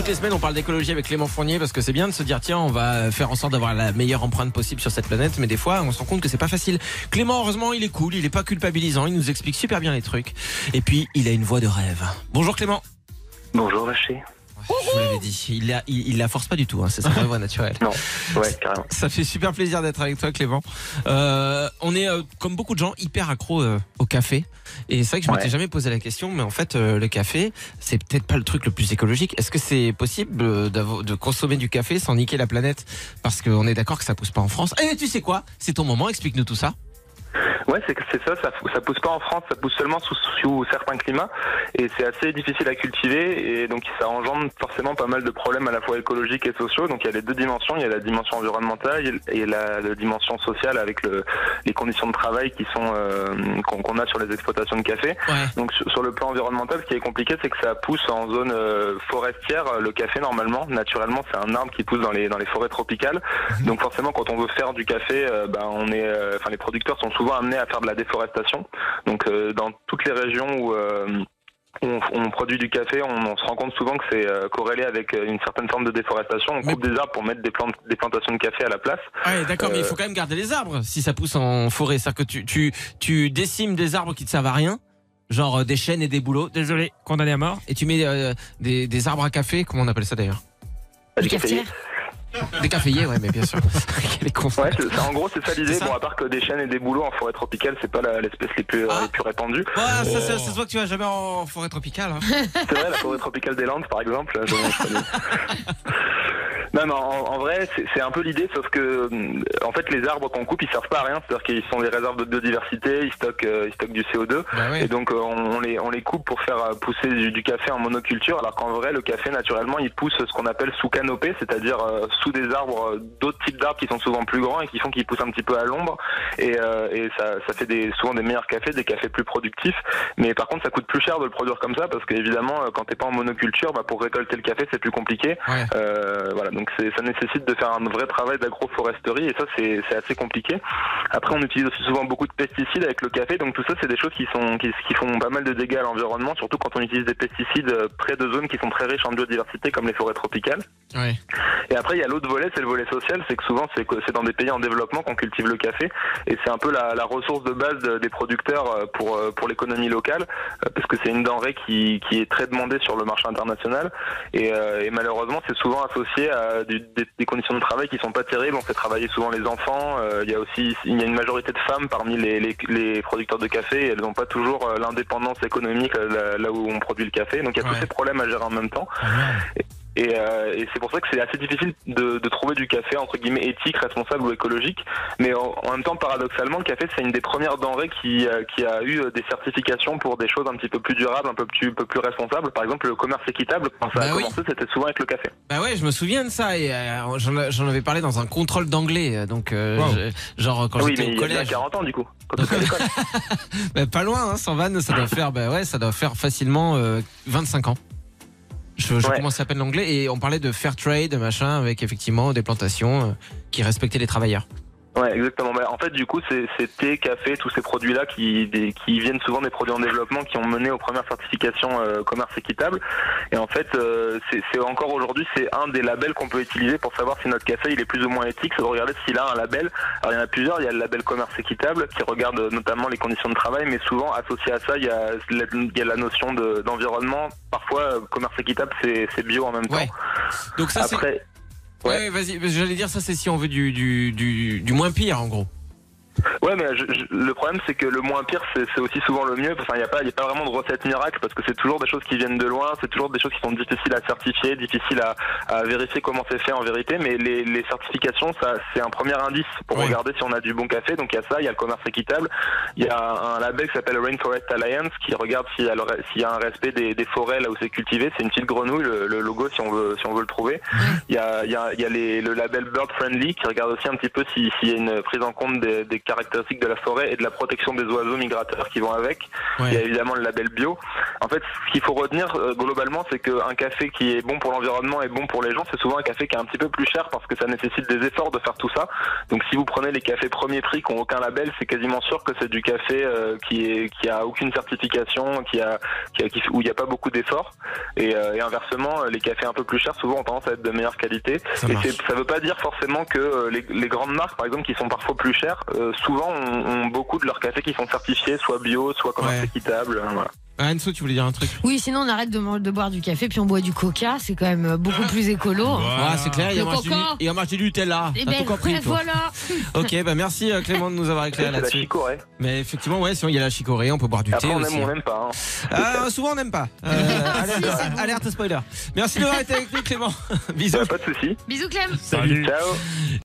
Toutes les semaines on parle d'écologie avec Clément Fournier parce que c'est bien de se dire tiens, on va faire en sorte d'avoir la meilleure empreinte possible sur cette planète, mais des fois on se rend compte que c'est pas facile. Clément, heureusement, il est cool, il est pas culpabilisant, il nous explique super bien les trucs et puis il a une voix de rêve. Bonjour Clément. Bonjour Vaché. Je vous l'avais dit, il la force pas du tout, hein, c'est sa voix naturelle. Non, ouais, carrément. Ça fait super plaisir d'être avec toi, Clément. On est, comme beaucoup de gens, hyper accro au café. Et c'est vrai que je m'étais jamais posé la question, mais en fait, le café, c'est peut-être pas le truc le plus écologique. Est-ce que c'est possible de consommer du café sans niquer la planète? Parce qu'on est d'accord que ça pousse pas en France. Eh, tu sais quoi? C'est ton moment, explique-nous tout ça. Ouais, c'est ça, ça pousse pas en France, ça pousse seulement sous certains climats et c'est assez difficile à cultiver et donc ça engendre forcément pas mal de problèmes à la fois écologiques et sociaux. Donc il y a les deux dimensions, il y a la dimension environnementale et la dimension sociale avec les conditions de travail qui sont qu'on a sur les exploitations de café. Ouais. Donc sur le plan environnemental, ce qui est compliqué, c'est que ça pousse en zone forestière. Le café normalement, naturellement, c'est un arbre qui pousse dans les forêts tropicales. Donc forcément, quand on veut faire du café, les producteurs sont souvent amenés à faire de la déforestation. Donc dans toutes les régions où on produit du café, on se rend compte souvent que c'est corrélé avec une certaine forme de déforestation. On coupe des arbres pour mettre des plantations de café à la place. Ouais, d'accord, mais il faut quand même garder les arbres si ça pousse en forêt. C'est-à-dire que tu décimes des arbres qui ne te servent à rien, genre des chênes et des bouleaux, désolé, condamnés à mort, et tu mets des arbres à café, comment on appelle ça d'ailleurs? Des cafetiers. Des caféiers, ouais, mais bien sûr. Ouais, en gros, c'est ça l'idée. Bon, à part que des chênes et des bouleaux en forêt tropicale, c'est pas l'espèce les plus répandues. Ouais, ça se voit que tu vas jamais en forêt tropicale. Hein. C'est vrai, la forêt tropicale des Landes, par exemple. Non, en vrai, c'est un peu l'idée, sauf que, en fait, les arbres qu'on coupe, ils servent pas à rien. C'est-à-dire qu'ils sont des réserves de biodiversité, ils stockent du CO2. Ben oui. Et donc, on les coupe pour faire pousser du café en monoculture, alors qu'en vrai, le café, naturellement, il pousse ce qu'on appelle sous canopée, c'est-à-dire sous des arbres, d'autres types d'arbres qui sont souvent plus grands et qui font qu'ils poussent un petit peu à l'ombre. Et ça fait souvent des meilleurs cafés, des cafés plus productifs. Mais par contre, ça coûte plus cher de le produire comme ça, parce qu'évidemment, quand t'es pas en monoculture, bah, pour récolter le café, c'est plus compliqué. Ouais. Voilà. Donc ça nécessite de faire un vrai travail d'agroforesterie et ça c'est assez compliqué. Après on utilise aussi souvent beaucoup de pesticides avec le café, donc tout ça c'est des choses qui font pas mal de dégâts à l'environnement, surtout quand on utilise des pesticides près de zones qui sont très riches en biodiversité comme les forêts tropicales. Oui. Et après il y a l'autre volet, c'est le volet social, c'est que souvent c'est dans des pays en développement qu'on cultive le café et c'est un peu la ressource de base des producteurs pour l'économie locale parce que c'est une denrée qui est très demandée sur le marché international et malheureusement c'est souvent associé à des conditions de travail qui sont pas terribles. On fait travailler souvent les enfants. Il y a une majorité de femmes parmi les producteurs de café. Et elles n'ont pas toujours l'indépendance économique là où on produit le café. Donc il y a tous ces problèmes à gérer en même temps. Et c'est pour ça que c'est assez difficile de trouver du café entre guillemets éthique, responsable ou écologique. Mais en même temps, paradoxalement, le café c'est une des premières denrées qui a eu des certifications pour des choses un petit peu plus durables, un peu plus responsables. Par exemple, le commerce équitable, quand ça a commencé, c'était souvent avec le café. Bah ouais, je me souviens de ça. Et j'en avais parlé dans un contrôle d'anglais. Donc quand j'étais au collège. Il y a 40 ans du coup. Quand donc, bah, pas loin, hein, sans vanne, ça doit faire facilement 25 ans. Je commençais à peine l'anglais et on parlait de fair trade, machin, avec effectivement des plantations qui respectaient les travailleurs. Ouais, exactement. En fait, du coup, c'est thé, café, tous ces produits-là qui viennent souvent des produits en développement qui ont mené aux premières certifications commerce équitable. Et en fait, c'est encore aujourd'hui, c'est un des labels qu'on peut utiliser pour savoir si notre café il est plus ou moins éthique. C'est de regarder s'il a un label. Alors il y en a plusieurs. Il y a le label commerce équitable qui regarde notamment les conditions de travail, mais souvent associé à ça, il y a la notion d'environnement. Parfois, commerce équitable, c'est bio en même temps. Donc ça, après, ouais, vas-y, j'allais dire ça, c'est si on veut du moins pire en gros. Ouais, mais le problème c'est que le moins pire c'est aussi souvent le mieux. Enfin, il y a pas vraiment de recette miracle parce que c'est toujours des choses qui viennent de loin, c'est toujours des choses qui sont difficiles à certifier, difficiles à vérifier comment c'est fait en vérité. Mais les certifications, ça c'est un premier indice pour regarder si on a du bon café. Donc il y a ça, il y a le commerce équitable, il y a un label qui s'appelle Rainforest Alliance qui regarde s'il y a un respect des forêts là où c'est cultivé. C'est une petite grenouille, le logo si on veut le trouver. Il y a le label Bird Friendly qui regarde aussi un petit peu s'il y a une prise en compte des caractéristiques de la forêt et de la protection des oiseaux migrateurs qui vont avec. Ouais. Il y a évidemment le label bio. En fait, ce qu'il faut retenir globalement, c'est qu'un café qui est bon pour l'environnement et bon pour les gens, c'est souvent un café qui est un petit peu plus cher parce que ça nécessite des efforts de faire tout ça. Donc si vous prenez les cafés premier prix qui n'ont aucun label, c'est quasiment sûr que c'est du café qui a aucune certification, où il n'y a pas beaucoup d'efforts. Et inversement, les cafés un peu plus chers souvent ont tendance à être de meilleure qualité. Et ça ne veut pas dire forcément que les grandes marques, par exemple, qui sont parfois plus chères, souvent ont beaucoup de leurs cafés qui sont certifiés, soit bio, soit commerce équitable. Voilà. Anso, tu voulais dire un truc? Oui, sinon on arrête de boire du café puis on boit du coca, c'est quand même beaucoup plus écolo. Voilà, c'est clair, il y a marché du Nutella. T'as tout compris, toi. Voilà. Ok, bah merci Clément de nous avoir éclairé là-dessus. La chicorée. Mais effectivement, ouais, sinon il y a la chicorée, on peut boire du thé. On aime ou on n'aime pas. Souvent on n'aime pas. Alerte spoiler. Merci d'avoir été avec nous, Clément. Bisous. Pas de soucis. Bisous, Clem. Salut. Ciao.